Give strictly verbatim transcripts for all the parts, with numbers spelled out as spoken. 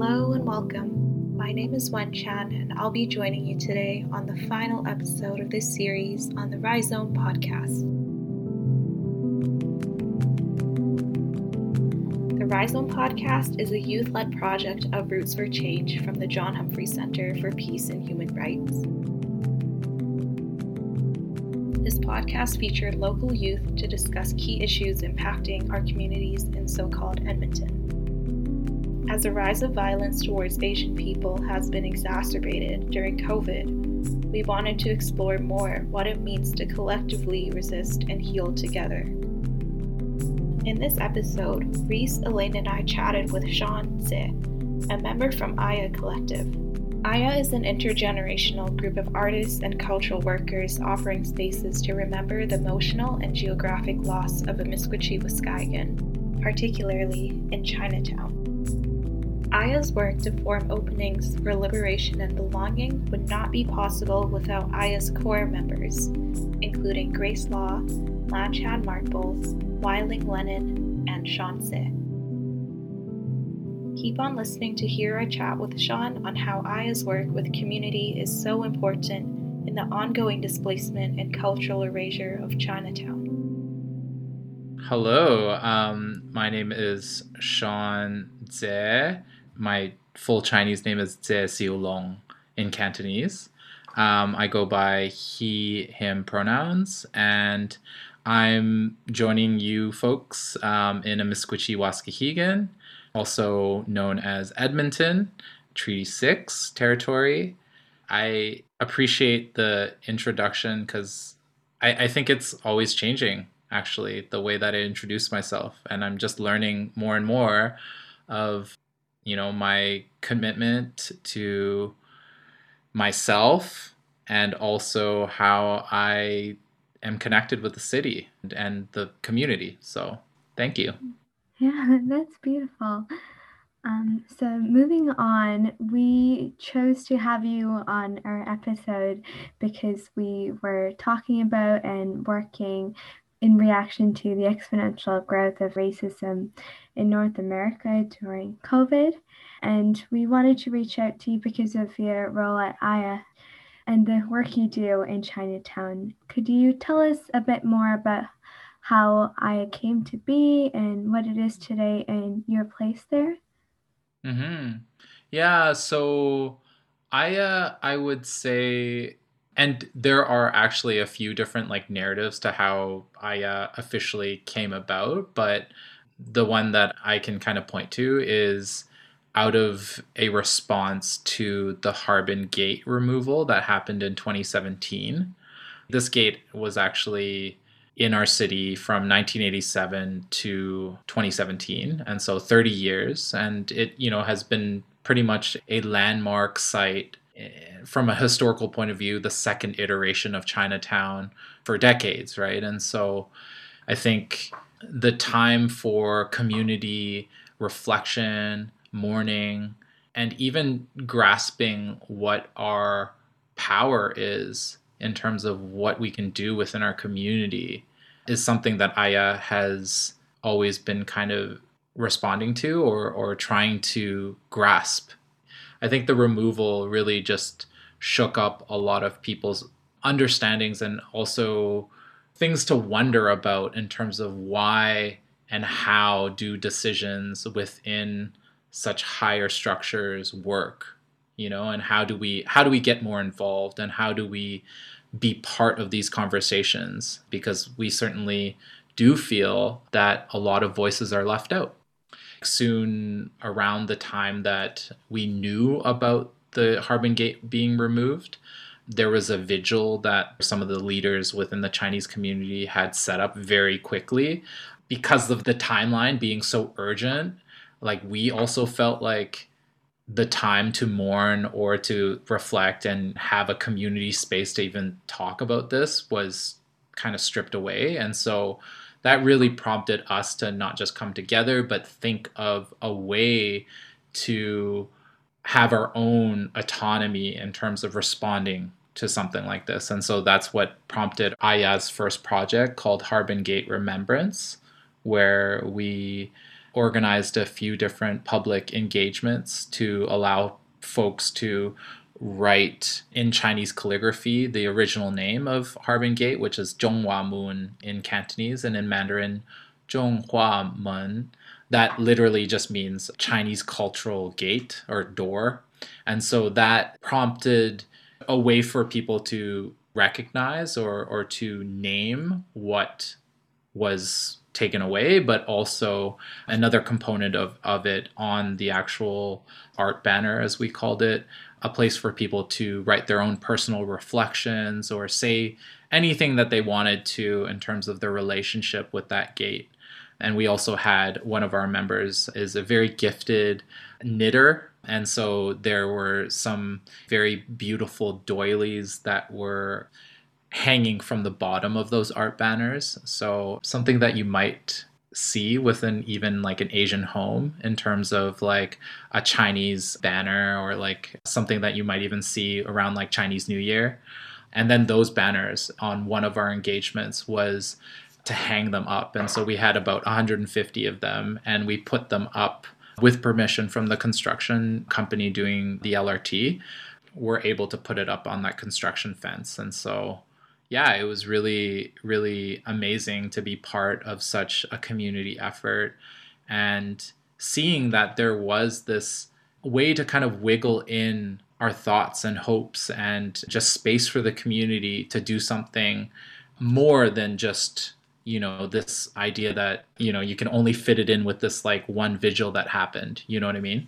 Hello and welcome. My name is Wen Chan, and I'll be joining you today on the final episode of this series on the Rhizome Podcast. The Rhizome Podcast is a youth-led project of Roots for Change from the John Humphrey Center for Peace and Human Rights. This podcast featured local youth to discuss key issues impacting our communities in so-called Edmonton. As the rise of violence towards Asian people has been exacerbated during COVID, we wanted to explore more what it means to collectively resist and heal together. In this episode, Reese, Elaine, and I chatted with Sean Tse, a member from A Y A Collective. A Y A is an intergenerational group of artists and cultural workers offering spaces to remember the emotional and geographic loss of amiskwacîwâskahikan, particularly in Chinatown. A Y A's work to form openings for liberation and belonging would not be possible without A Y A's core members, including Grace Law, Lan Chan-Marples, Wiling Lennon, and Sean Tse. Keep on listening to hear our chat with Sean on how A Y A's work with community is so important in the ongoing displacement and cultural erasure of Chinatown. Hello, um, my name is Sean Tse. My full Chinese name is Zae Siu Long in Cantonese. Um, I go by he, him pronouns, and I'm joining you folks um, in amiskwacîwâskahikan, also known as Edmonton, Treaty six territory. I appreciate the introduction because I, I think it's always changing, actually, the way that I introduce myself. And I'm just learning more and more of, you know, my commitment to myself and also how I am connected with the city and, and the community. So thank you. Yeah, that's beautiful. Um, so moving on, we chose to have you on our episode because we were talking about and working in reaction to the exponential growth of racism in North America during COVID. And we wanted to reach out to you because of your role at A Y A and the work you do in Chinatown. Could you tell us a bit more about how A Y A came to be and what it is today and your place there? Mm-hmm. Yeah, so A Y A, I would say, and there are actually a few different like narratives to how A Y A officially came about, but the one that I can kind of point to is out of a response to the Harbin Gate removal that happened in twenty seventeen. This gate was actually in our city from nineteen eighty-seven to twenty seventeen, and so thirty years, and it, you know, has been pretty much a landmark site from a historical point of view, the second iteration of Chinatown for decades, right? And so I think the time for community reflection, mourning, and even grasping what our power is in terms of what we can do within our community is something that A Y A has always been kind of responding to or or trying to grasp. I think the removal really just shook up a lot of people's understandings and also things to wonder about in terms of why and how do decisions within such higher structures work, you know, and how do we how do we get more involved and how do we be part of these conversations? Because we certainly do feel that a lot of voices are left out. Soon around the time that we knew about the Harbin Gate being removed, there was a vigil that some of the leaders within the Chinese community had set up very quickly because of the timeline being so urgent. Like, we also felt like the time to mourn or to reflect and have a community space to even talk about this was kind of stripped away. And so that really prompted us to not just come together, but think of a way to have our own autonomy in terms of responding to something like this. And so that's what prompted A Y A's first project called Harbin Gate Remembrance, where we organized a few different public engagements to allow folks to write in Chinese calligraphy the original name of Harbin Gate, which is Zhonghua Moon in Cantonese, and in Mandarin, Zhonghua Men. That literally just means Chinese cultural gate or door. And so that prompted a way for people to recognize or, or to name what was taken away, but also another component of, of it on the actual art banner, as we called it, a place for people to write their own personal reflections or say anything that they wanted to in terms of their relationship with that gate. And we also had one of our members is a very gifted knitter. And so there were some very beautiful doilies that were hanging from the bottom of those art banners. So something that you might see within even like an Asian home in terms of like a Chinese banner, or like something that you might even see around like Chinese New Year. And then those banners on one of our engagements was to hang them up. And so we had about one hundred fifty of them, and we put them up with permission from the construction company doing the L R T. We're able to put it up on that construction fence. And so, yeah, it was really, really amazing to be part of such a community effort, and seeing that there was this way to kind of wiggle in our thoughts and hopes and just space for the community to do something more than just, you know, this idea that, you know, you can only fit it in with this like one vigil that happened. You know what I mean?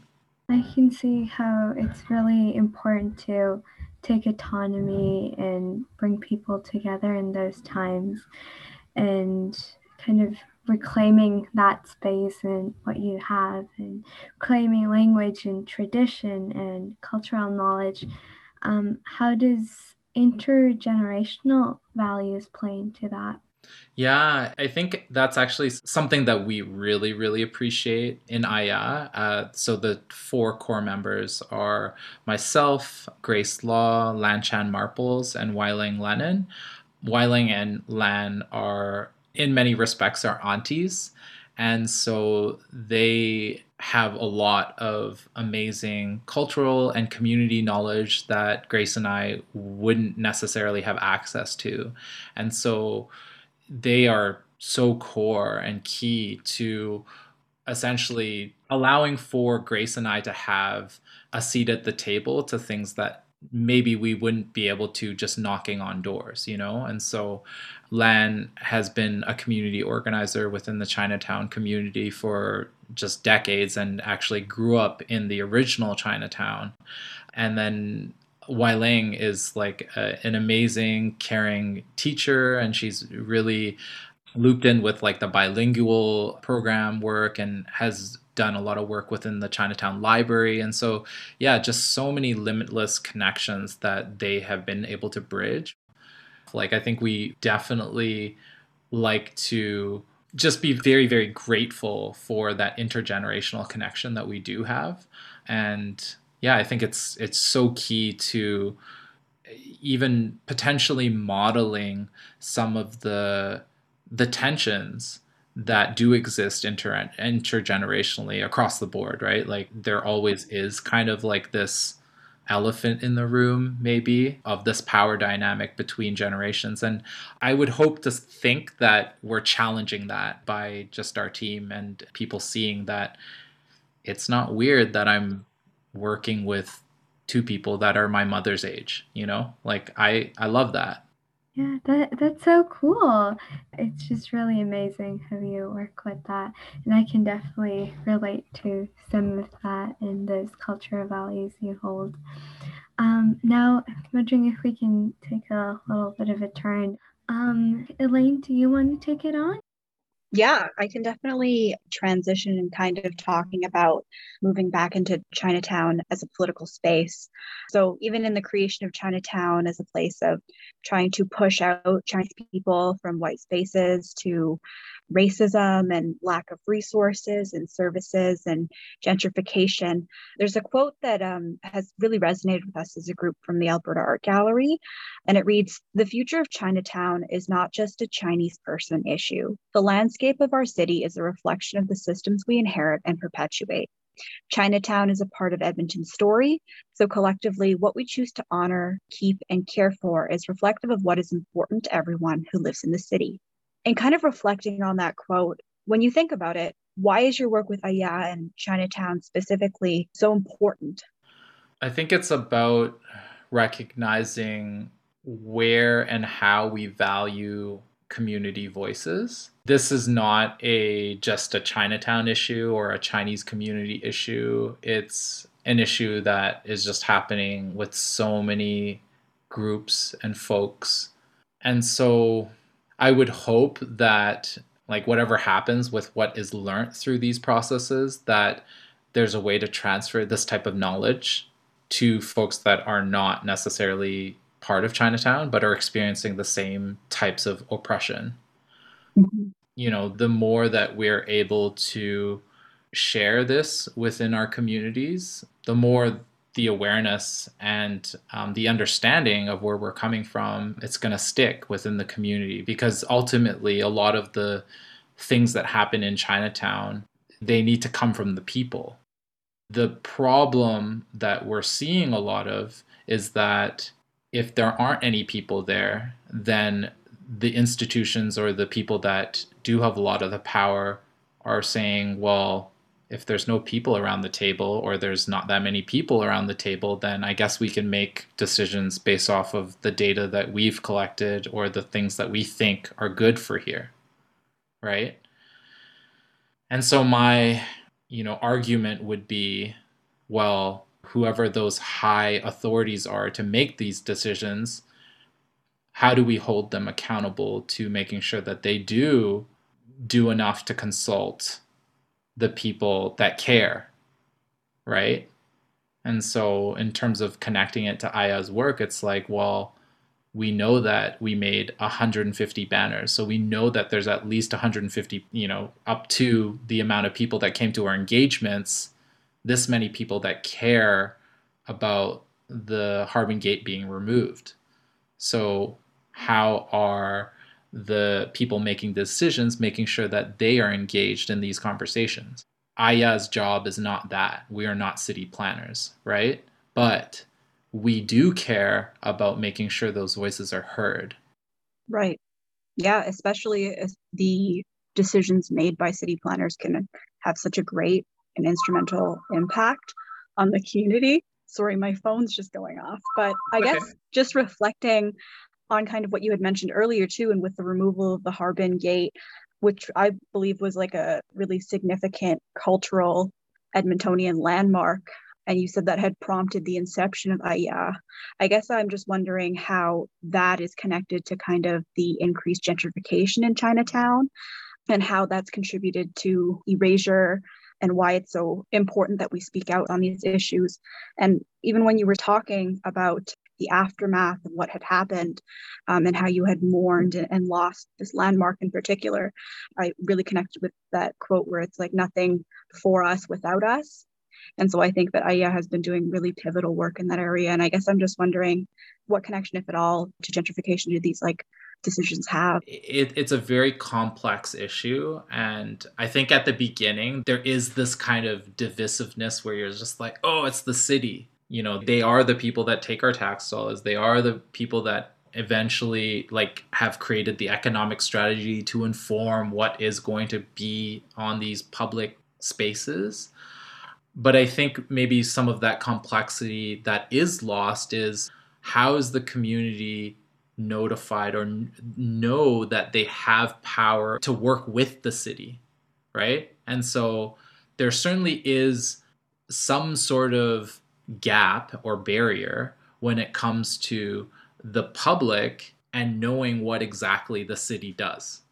I can see how it's really important to take autonomy and bring people together in those times, and kind of reclaiming that space and what you have, and claiming language and tradition and cultural knowledge. Um, how does intergenerational values play into that? Yeah, I think that's actually something that we really, really appreciate in A Y A. Uh, so the four core members are myself, Grace Law, Lan Chan-Marples, and Wiling Lennon. Wiling and Lan are, in many respects, our aunties. And so they have a lot of amazing cultural and community knowledge that Grace and I wouldn't necessarily have access to. And so they are so core and key to essentially allowing for Grace and I to have a seat at the table to things that maybe we wouldn't be able to just knocking on doors, you know? And so Lan has been a community organizer within the Chinatown community for just decades, and actually grew up in the original Chinatown. And then Wiling is like a, an amazing, caring teacher, and she's really looped in with like the bilingual program work, and has done a lot of work within the Chinatown Library. And so, yeah, just so many limitless connections that they have been able to bridge. Like, I think we definitely like to just be very, very grateful for that intergenerational connection that we do have. And yeah, I think it's it's so key to even potentially modeling some of the the tensions that do exist inter intergenerationally across the board, right? Like there always is kind of like this elephant in the room, maybe, of this power dynamic between generations. And I would hope to think that we're challenging that by just our team and people seeing that it's not weird that I'm working with two people that are my mother's age, you know, like I, I love that. Yeah, that that's so cool. It's just really amazing how you work with that. And I can definitely relate to some of that and those cultural values you hold. Um, now, I'm wondering if we can take a little bit of a turn. Um, Elaine, do you want to take it on? Yeah, I can definitely transition and kind of talking about moving back into Chinatown as a political space. So even in the creation of Chinatown as a place of trying to push out Chinese people from white spaces to racism and lack of resources and services and gentrification, there's a quote that um, has really resonated with us as a group from the Alberta Art Gallery. And it reads, "The future of Chinatown is not just a Chinese person issue. The landscape landscape of our city is a reflection of the systems we inherit and perpetuate. Chinatown is a part of Edmonton's story, so collectively, what we choose to honor, keep, and care for is reflective of what is important to everyone who lives in the city. And kind of reflecting on that quote, when you think about it, why is your work with A Y A and Chinatown specifically so important? I think it's about recognizing where and how we value community voices. This is not a just a Chinatown issue or a Chinese community issue. It's an issue that is just happening with so many groups and folks. And so I would hope that, like, whatever happens with what is learned through these processes, that there's a way to transfer this type of knowledge to folks that are not necessarily part of Chinatown, but are experiencing the same types of oppression. Mm-hmm. You know, the more that we're able to share this within our communities, the more the awareness and um, the understanding of where we're coming from, it's going to stick within the community, because ultimately a lot of the things that happen in Chinatown, they need to come from the people. The problem that we're seeing a lot of is that if there aren't any people there, then the institutions or the people that do have a lot of the power are saying, well, if there's no people around the table, or there's not that many people around the table, then I guess we can make decisions based off of the data that we've collected or the things that we think are good for here, right? And so my, you know, argument would be, well, whoever those high authorities are to make these decisions, how do we hold them accountable to making sure that they do do enough to consult the people that care, right? And so in terms of connecting it to Aya's work, it's like, well, we know that we made one hundred fifty banners. So we know that there's at least one hundred fifty, you know, up to the amount of people that came to our engagements, this many people that care about the Harbin Gate being removed. So how are the people making decisions making sure that they are engaged in these conversations? Aya's job is not that. We are not city planners, right? But we do care about making sure those voices are heard. Right. Yeah, especially if the decisions made by city planners can have such a great an instrumental impact on the community. Sorry, my phone's just going off. But I okay. guess just reflecting on kind of what you had mentioned earlier too, and with the removal of the Harbin Gate, which I believe was like a really significant cultural Edmontonian landmark, and you said that had prompted the inception of A Y A. I guess I'm just wondering how that is connected to kind of the increased gentrification in Chinatown, and how that's contributed to erasure, and why it's so important that we speak out on these issues. And even when you were talking about the aftermath of what had happened, um, and how you had mourned and, and lost this landmark in particular, I really connected with that quote where it's like, nothing for us without us. And so I think that A Y A has been doing really pivotal work in that area. And I guess I'm just wondering what connection, if at all, to gentrification do these like decisions have? It, it's a very complex issue. And I think at the beginning, there is this kind of divisiveness where you're just like, oh, it's the city. You know, they are the people that take our tax dollars. They are the people that eventually like have created the economic strategy to inform what is going to be on these public spaces. But I think maybe some of that complexity that is lost is, how is the community notified or n- know that they have power to work with the city, right? And so there certainly is some sort of gap or barrier when it comes to the public and knowing what exactly the city does,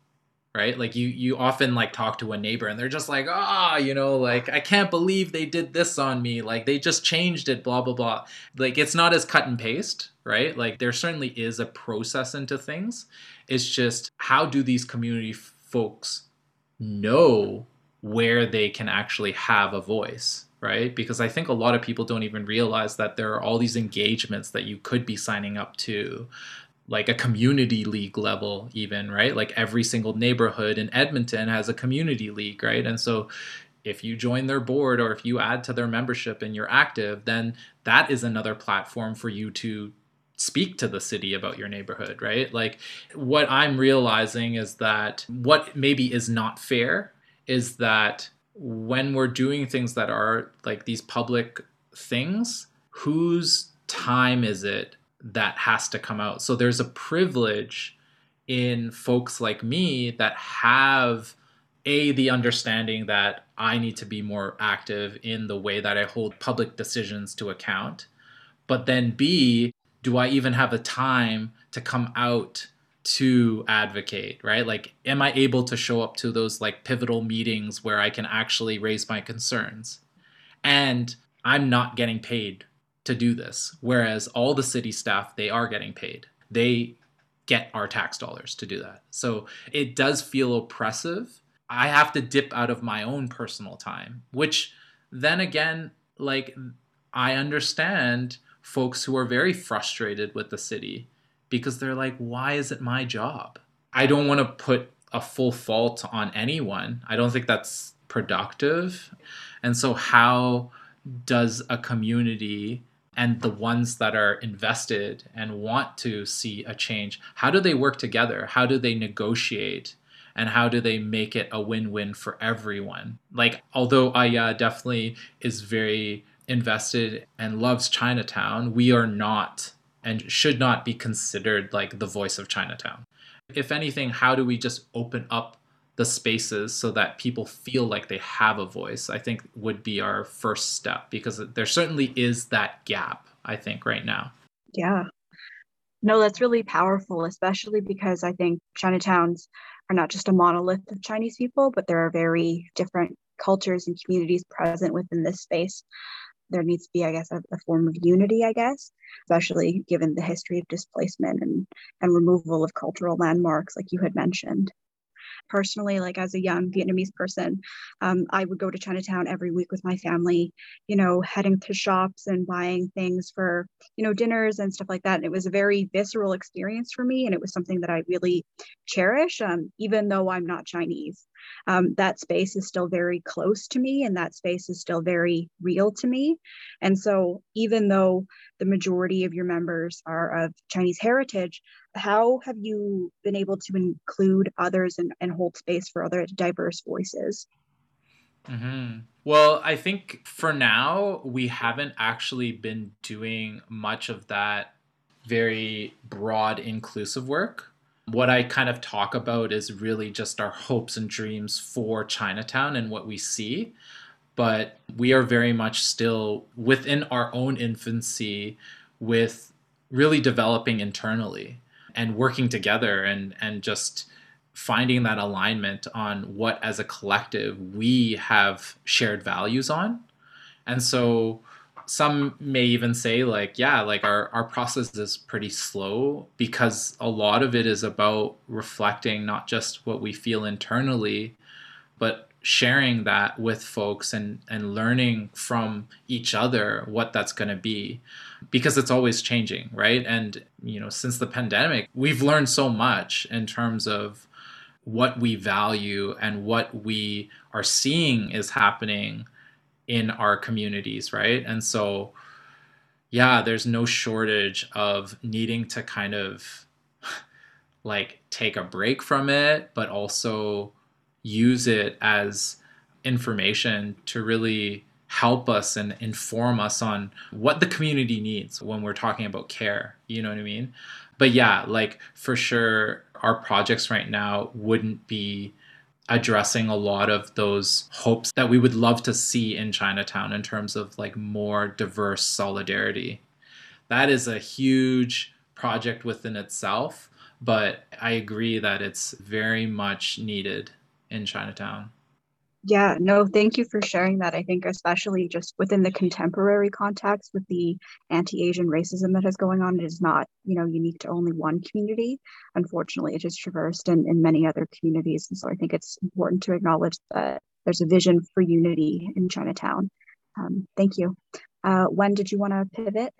right? Like you you often like talk to a neighbor and they're just like, ah, oh, you know, like, I can't believe they did this on me. Like they just changed it, blah, blah, blah. Like it's not as cut and paste, right? Like there certainly is a process into things. It's just, how do these community f- folks know where they can actually have a voice, right? Because I think a lot of people don't even realize that there are all these engagements that you could be signing up to, like a community league level even, right? Like every single neighborhood in Edmonton has a community league, right? And so if you join their board or if you add to their membership and you're active, then that is another platform for you to speak to the city about your neighborhood, right? Like what I'm realizing is that what maybe is not fair is that when we're doing things that are like these public things, whose time is it that has to come out? So there's a privilege in folks like me that have A, the understanding that I need to be more active in the way that I hold public decisions to account. But then B, do I even have the time to come out to advocate, right? Like, am I able to show up to those like pivotal meetings where I can actually raise my concerns? And I'm not getting paid to do this. Whereas all the city staff, they are getting paid. They get our tax dollars to do that. So it does feel oppressive. I have to dip out of my own personal time, which then again, like I understand folks who are very frustrated with the city because they're like, why is it my job? I don't want to put a full fault on anyone. I don't think that's productive. And so how does a community and the ones that are invested and want to see a change, how do they work together? How do they negotiate? And how do they make it a win-win for everyone? Like, although A Y A definitely is very invested and loves Chinatown, we are not and should not be considered like the voice of Chinatown. If anything, how do we just open up the spaces so that people feel like they have a voice, I think would be our first step, because there certainly is that gap, I think, right now. Yeah. No, that's really powerful, especially because I think Chinatowns are not just a monolith of Chinese people, but there are very different cultures and communities present within this space. There needs to be, I guess, a, a form of unity, I guess, especially given the history of displacement and, and removal of cultural landmarks, like you had mentioned. Personally, like as a young Vietnamese person, um, I would go to Chinatown every week with my family, you know, heading to shops and buying things for, you know, dinners and stuff like that. And it was a very visceral experience for me. And it was something that I really cherish, um, even though I'm not Chinese. Um, that space is still very close to me, and that space is still very real to me. And so even though the majority of your members are of Chinese heritage, how have you been able to include others and, and hold space for other diverse voices? Mm-hmm. Well, I think for now, we haven't actually been doing much of that very broad inclusive work. What I kind of talk about is really just our hopes and dreams for Chinatown and what we see. But we are very much still within our own infancy with really developing internally and working together and, and just finding that alignment on what as a collective we have shared values on. And so some may even say like, yeah, like our, our process is pretty slow because a lot of it is about reflecting not just what we feel internally, but sharing that with folks and, and learning from each other what that's going to be, because it's always changing, right? And, you know, since the pandemic, we've learned so much in terms of what we value and what we are seeing is happening in our communities, right? And so, yeah, there's no shortage of needing to kind of like take a break from it, but also use it as information to really help us and inform us on what the community needs when we're talking about care, you know what I mean? But yeah, like for sure, our projects right now wouldn't be addressing a lot of those hopes that we would love to see in Chinatown in terms of like more diverse solidarity. That is a huge project within itself, but I agree that it's very much needed in Chinatown. Yeah, no, thank you for sharing that. I think especially just within the contemporary context with the anti-Asian racism that is going on, it is not, you know, unique to only one community. Unfortunately, it is traversed in, in many other communities. And so I think it's important to acknowledge that there's a vision for unity in Chinatown. Um, thank you. Uh, Wen, did you want to pivot?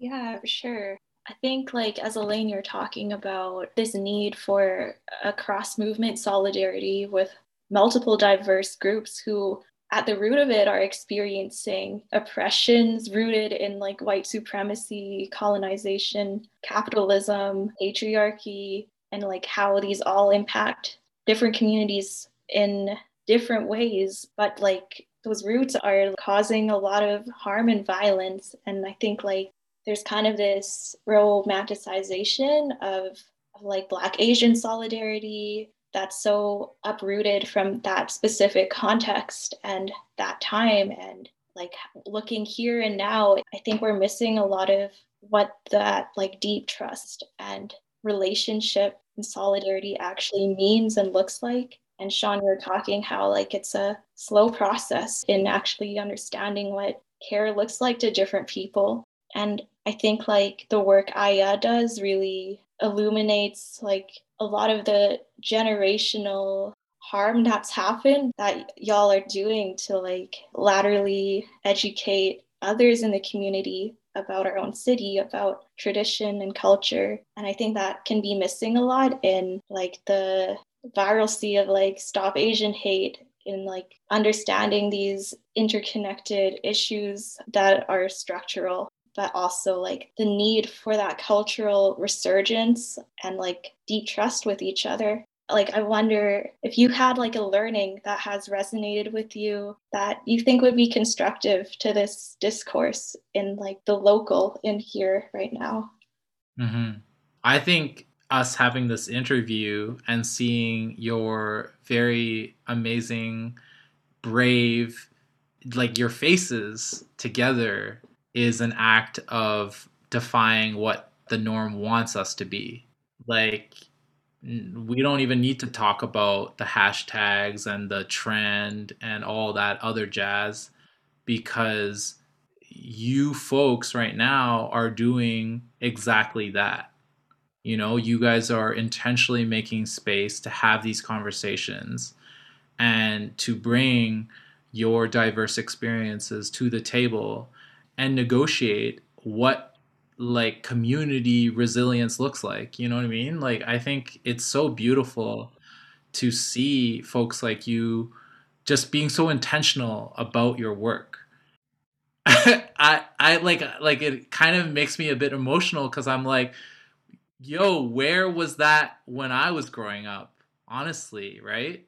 Yeah, sure. I think, like, as Elaine, you're talking about this need for a cross-movement solidarity with multiple diverse groups who, at the root of it, are experiencing oppressions rooted in, like, white supremacy, colonization, capitalism, patriarchy, and, like, how these all impact different communities in different ways. But, like, those roots are causing a lot of harm and violence. And I think, like, there's kind of this romanticization of, of like Black Asian solidarity that's so uprooted from that specific context and that time. And like looking here and now, I think we're missing a lot of what that like deep trust and relationship and solidarity actually means and looks like. And Sean, you're talking how like it's a slow process in actually understanding what care looks like to different people. And I think like the work A Y A does really illuminates like a lot of the generational harm that's happened that y'all are doing to like laterally educate others in the community about our own city, about tradition and culture. And I think that can be missing a lot in like the viralcy of like Stop Asian Hate, in like understanding these interconnected issues that are structural, but also like the need for that cultural resurgence and like deep trust with each other. Like, I wonder if you had like a learning that has resonated with you that you think would be constructive to this discourse in like the local in here right now. Mm-hmm. I think us having this interview and seeing your very amazing, brave, like your faces together is an act of defying what the norm wants us to be. Like, we don't even need to talk about the hashtags and the trend and all that other jazz, because you folks right now are doing exactly that. You know, you guys are intentionally making space to have these conversations and to bring your diverse experiences to the table and negotiate what like community resilience looks like. You know what I mean? Like, I think it's so beautiful to see folks like you just being so intentional about your work. I, I like, like it kind of makes me a bit emotional, because I'm like, yo, where was that when I was growing up? Honestly, right?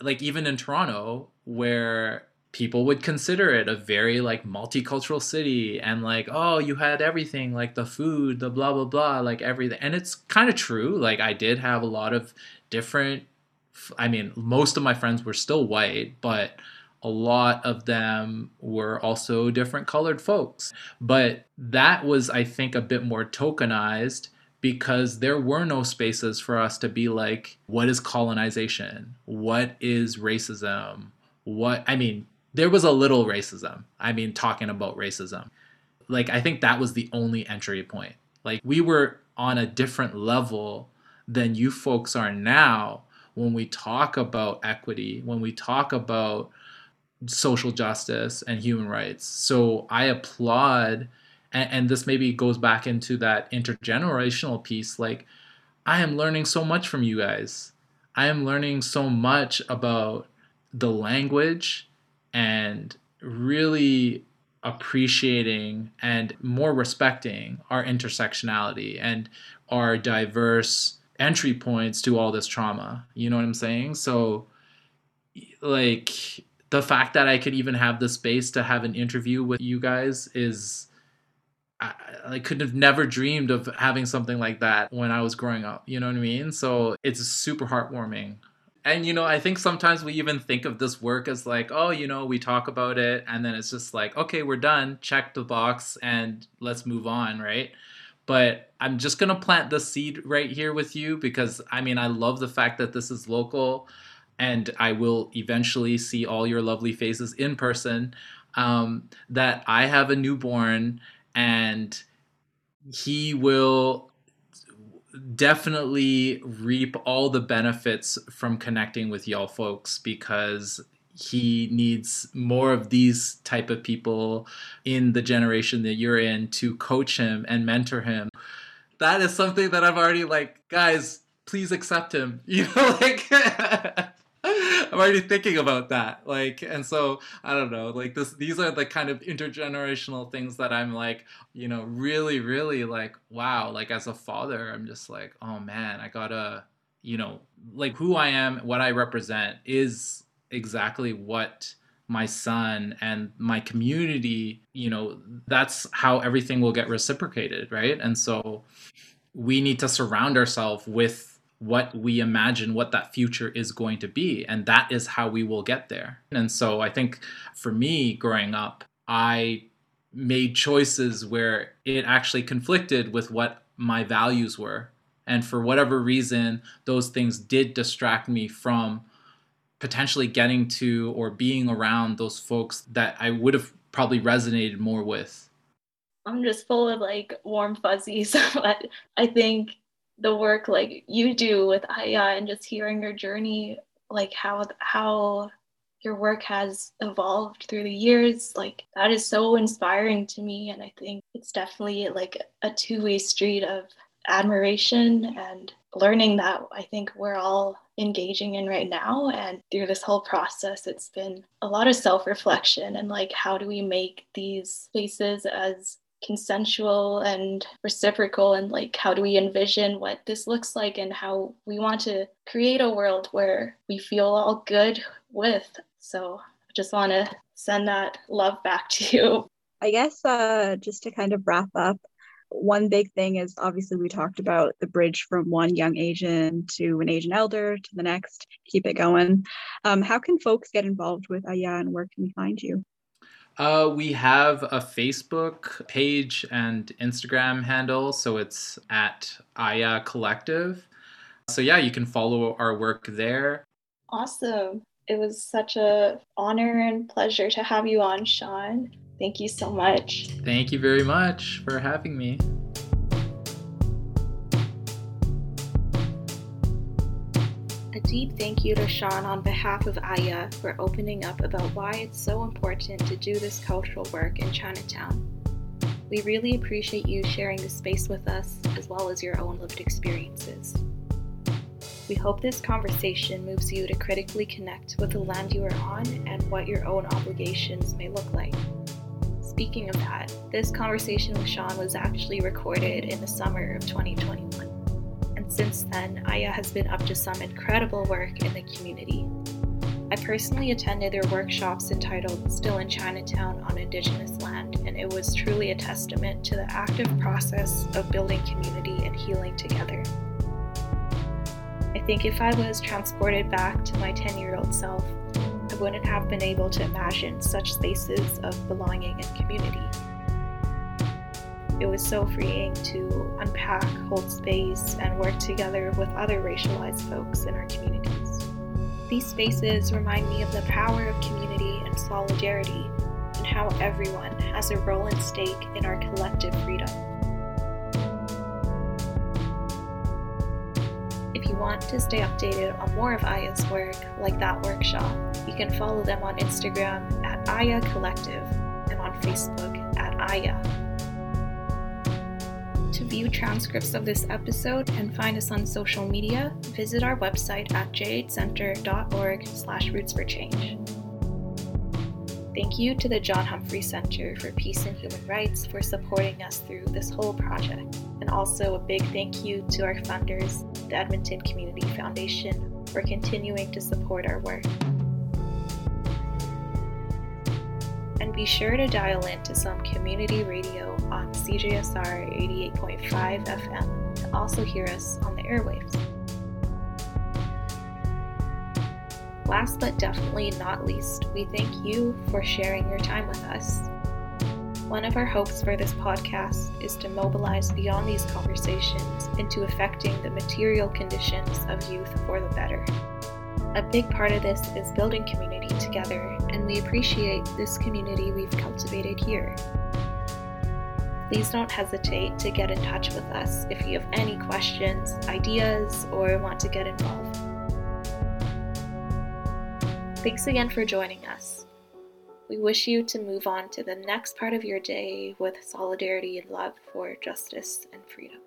Like even in Toronto, where people would consider it a very like multicultural city, and like, oh, you had everything, like the food, the blah, blah, blah, like everything. And it's kind of true. Like I did have a lot of different, I mean, most of my friends were still white, but a lot of them were also different colored folks. But that was, I think, a bit more tokenized, because there were no spaces for us to be like, what is colonization? What is racism? What, I mean, there was a little racism. I mean, talking about racism. Like, I think that was the only entry point. Like, we were on a different level than you folks are now when we talk about equity, when we talk about social justice and human rights. So I applaud, and, and this maybe goes back into that intergenerational piece, like, I am learning so much from you guys. I am learning so much about the language, and really appreciating and more respecting our intersectionality and our diverse entry points to all this trauma. You know what I'm saying? So like the fact that I could even have the space to have an interview with you guys is, I, I could have never dreamed of having something like that when I was growing up. You know what I mean? So it's super heartwarming. And, you know, I think sometimes we even think of this work as like, oh, you know, we talk about it and then it's just like, okay, we're done, check the box and let's move on, right? But I'm just going to plant the seed right here with you, because, I mean, I love the fact that this is local, and I will eventually see all your lovely faces in person, um, that I have a newborn and he will definitely reap all the benefits from connecting with y'all folks, because he needs more of these type of people in the generation that you're in to coach him and mentor him. That is something that I've already like, guys, please accept him. You know, like I'm already thinking about that. Like, and so I don't know, like this, these are the kind of intergenerational things that I'm like, you know, really, really like, wow, like as a father, I'm just like, oh man, I gotta, you know, like who I am, what I represent is exactly what my son and my community, you know, that's how everything will get reciprocated, right? And so we need to surround ourselves with what we imagine what that future is going to be. And that is how we will get there. And so I think for me growing up, I made choices where it actually conflicted with what my values were. And for whatever reason, those things did distract me from potentially getting to or being around those folks that I would have probably resonated more with. I'm just full of like warm fuzzies. But I think the work like you do with A Y A and just hearing your journey, like how how your work has evolved through the years, like that is so inspiring to me. And I think it's definitely like a two-way street of admiration and learning that I think we're all engaging in right now. And through this whole process, it's been a lot of self-reflection and like how do we make these spaces as consensual and reciprocal, and like how do we envision what this looks like and how we want to create a world where we feel all good with. So I just want to send that love back to you. I guess uh, just to kind of wrap up, one big thing is obviously we talked about the bridge from one young Asian to an Asian elder to the next, keep it going. Um, how can folks get involved with A Y A and where can we find you? Uh, we have a Facebook page and Instagram handle, so it's at A Y A Collective. So yeah, you can follow our work there. Awesome. It was such an honor and pleasure to have you on, Sean. Thank you so much. Thank you very much for having me. A deep thank you to Sean on behalf of A Y A for opening up about why it's so important to do this cultural work in Chinatown. We really appreciate you sharing the space with us as well as your own lived experiences. We hope this conversation moves you to critically connect with the land you are on and what your own obligations may look like. Speaking of that, this conversation with Sean was actually recorded in the summer of twenty twenty-one. And since then, A Y A has been up to some incredible work in the community. I personally attended their workshops entitled Still in Chinatown on Indigenous Land, and it was truly a testament to the active process of building community and healing together. I think if I was transported back to my ten-year-old self, I wouldn't have been able to imagine such spaces of belonging and community. It was so freeing to unpack, hold space, and work together with other racialized folks in our communities. These spaces remind me of the power of community and solidarity, and how everyone has a role and stake in our collective freedom. If you want to stay updated on more of A Y A's work, like that workshop, you can follow them on Instagram at A Y A Collective and on Facebook at A Y A. To view transcripts of this episode and find us on social media, visit our website at jadecenter dot org slash roots for change. Thank you to the John Humphrey Center for Peace and Human Rights for supporting us through this whole project. And also a big thank you to our funders, the Edmonton Community Foundation, for continuing to support our work. And be sure to dial in to some community radio on C J S R eighty-eight point five F M to also hear us on the airwaves. Last but definitely not least, we thank you for sharing your time with us. One of our hopes for this podcast is to mobilize beyond these conversations into affecting the material conditions of youth for the better. A big part of this is building community together, and we appreciate this community we've cultivated here. Please don't hesitate to get in touch with us if you have any questions, ideas, or want to get involved. Thanks again for joining us. We wish you to move on to the next part of your day with solidarity and love for justice and freedom.